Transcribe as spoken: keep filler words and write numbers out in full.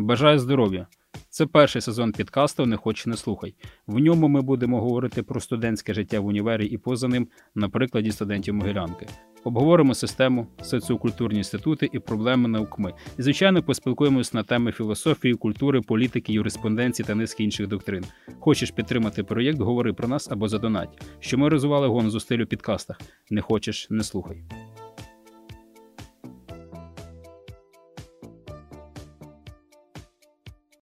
Бажаю здоров'я! Це перший сезон підкасту «Не хочеш, не слухай». В ньому ми будемо говорити про студентське життя в універі і поза ним на прикладі студентів Могилянки. Обговоримо систему, соціокультурні інститути і проблеми НаУКМи. І, звичайно, поспілкуємось на теми філософії, культури, політики, юриспонденції та низки інших доктрин. Хочеш підтримати проєкт, говори про нас або задонать, що ми розвивали гонзу стилю підкастах. Не хочеш, не слухай.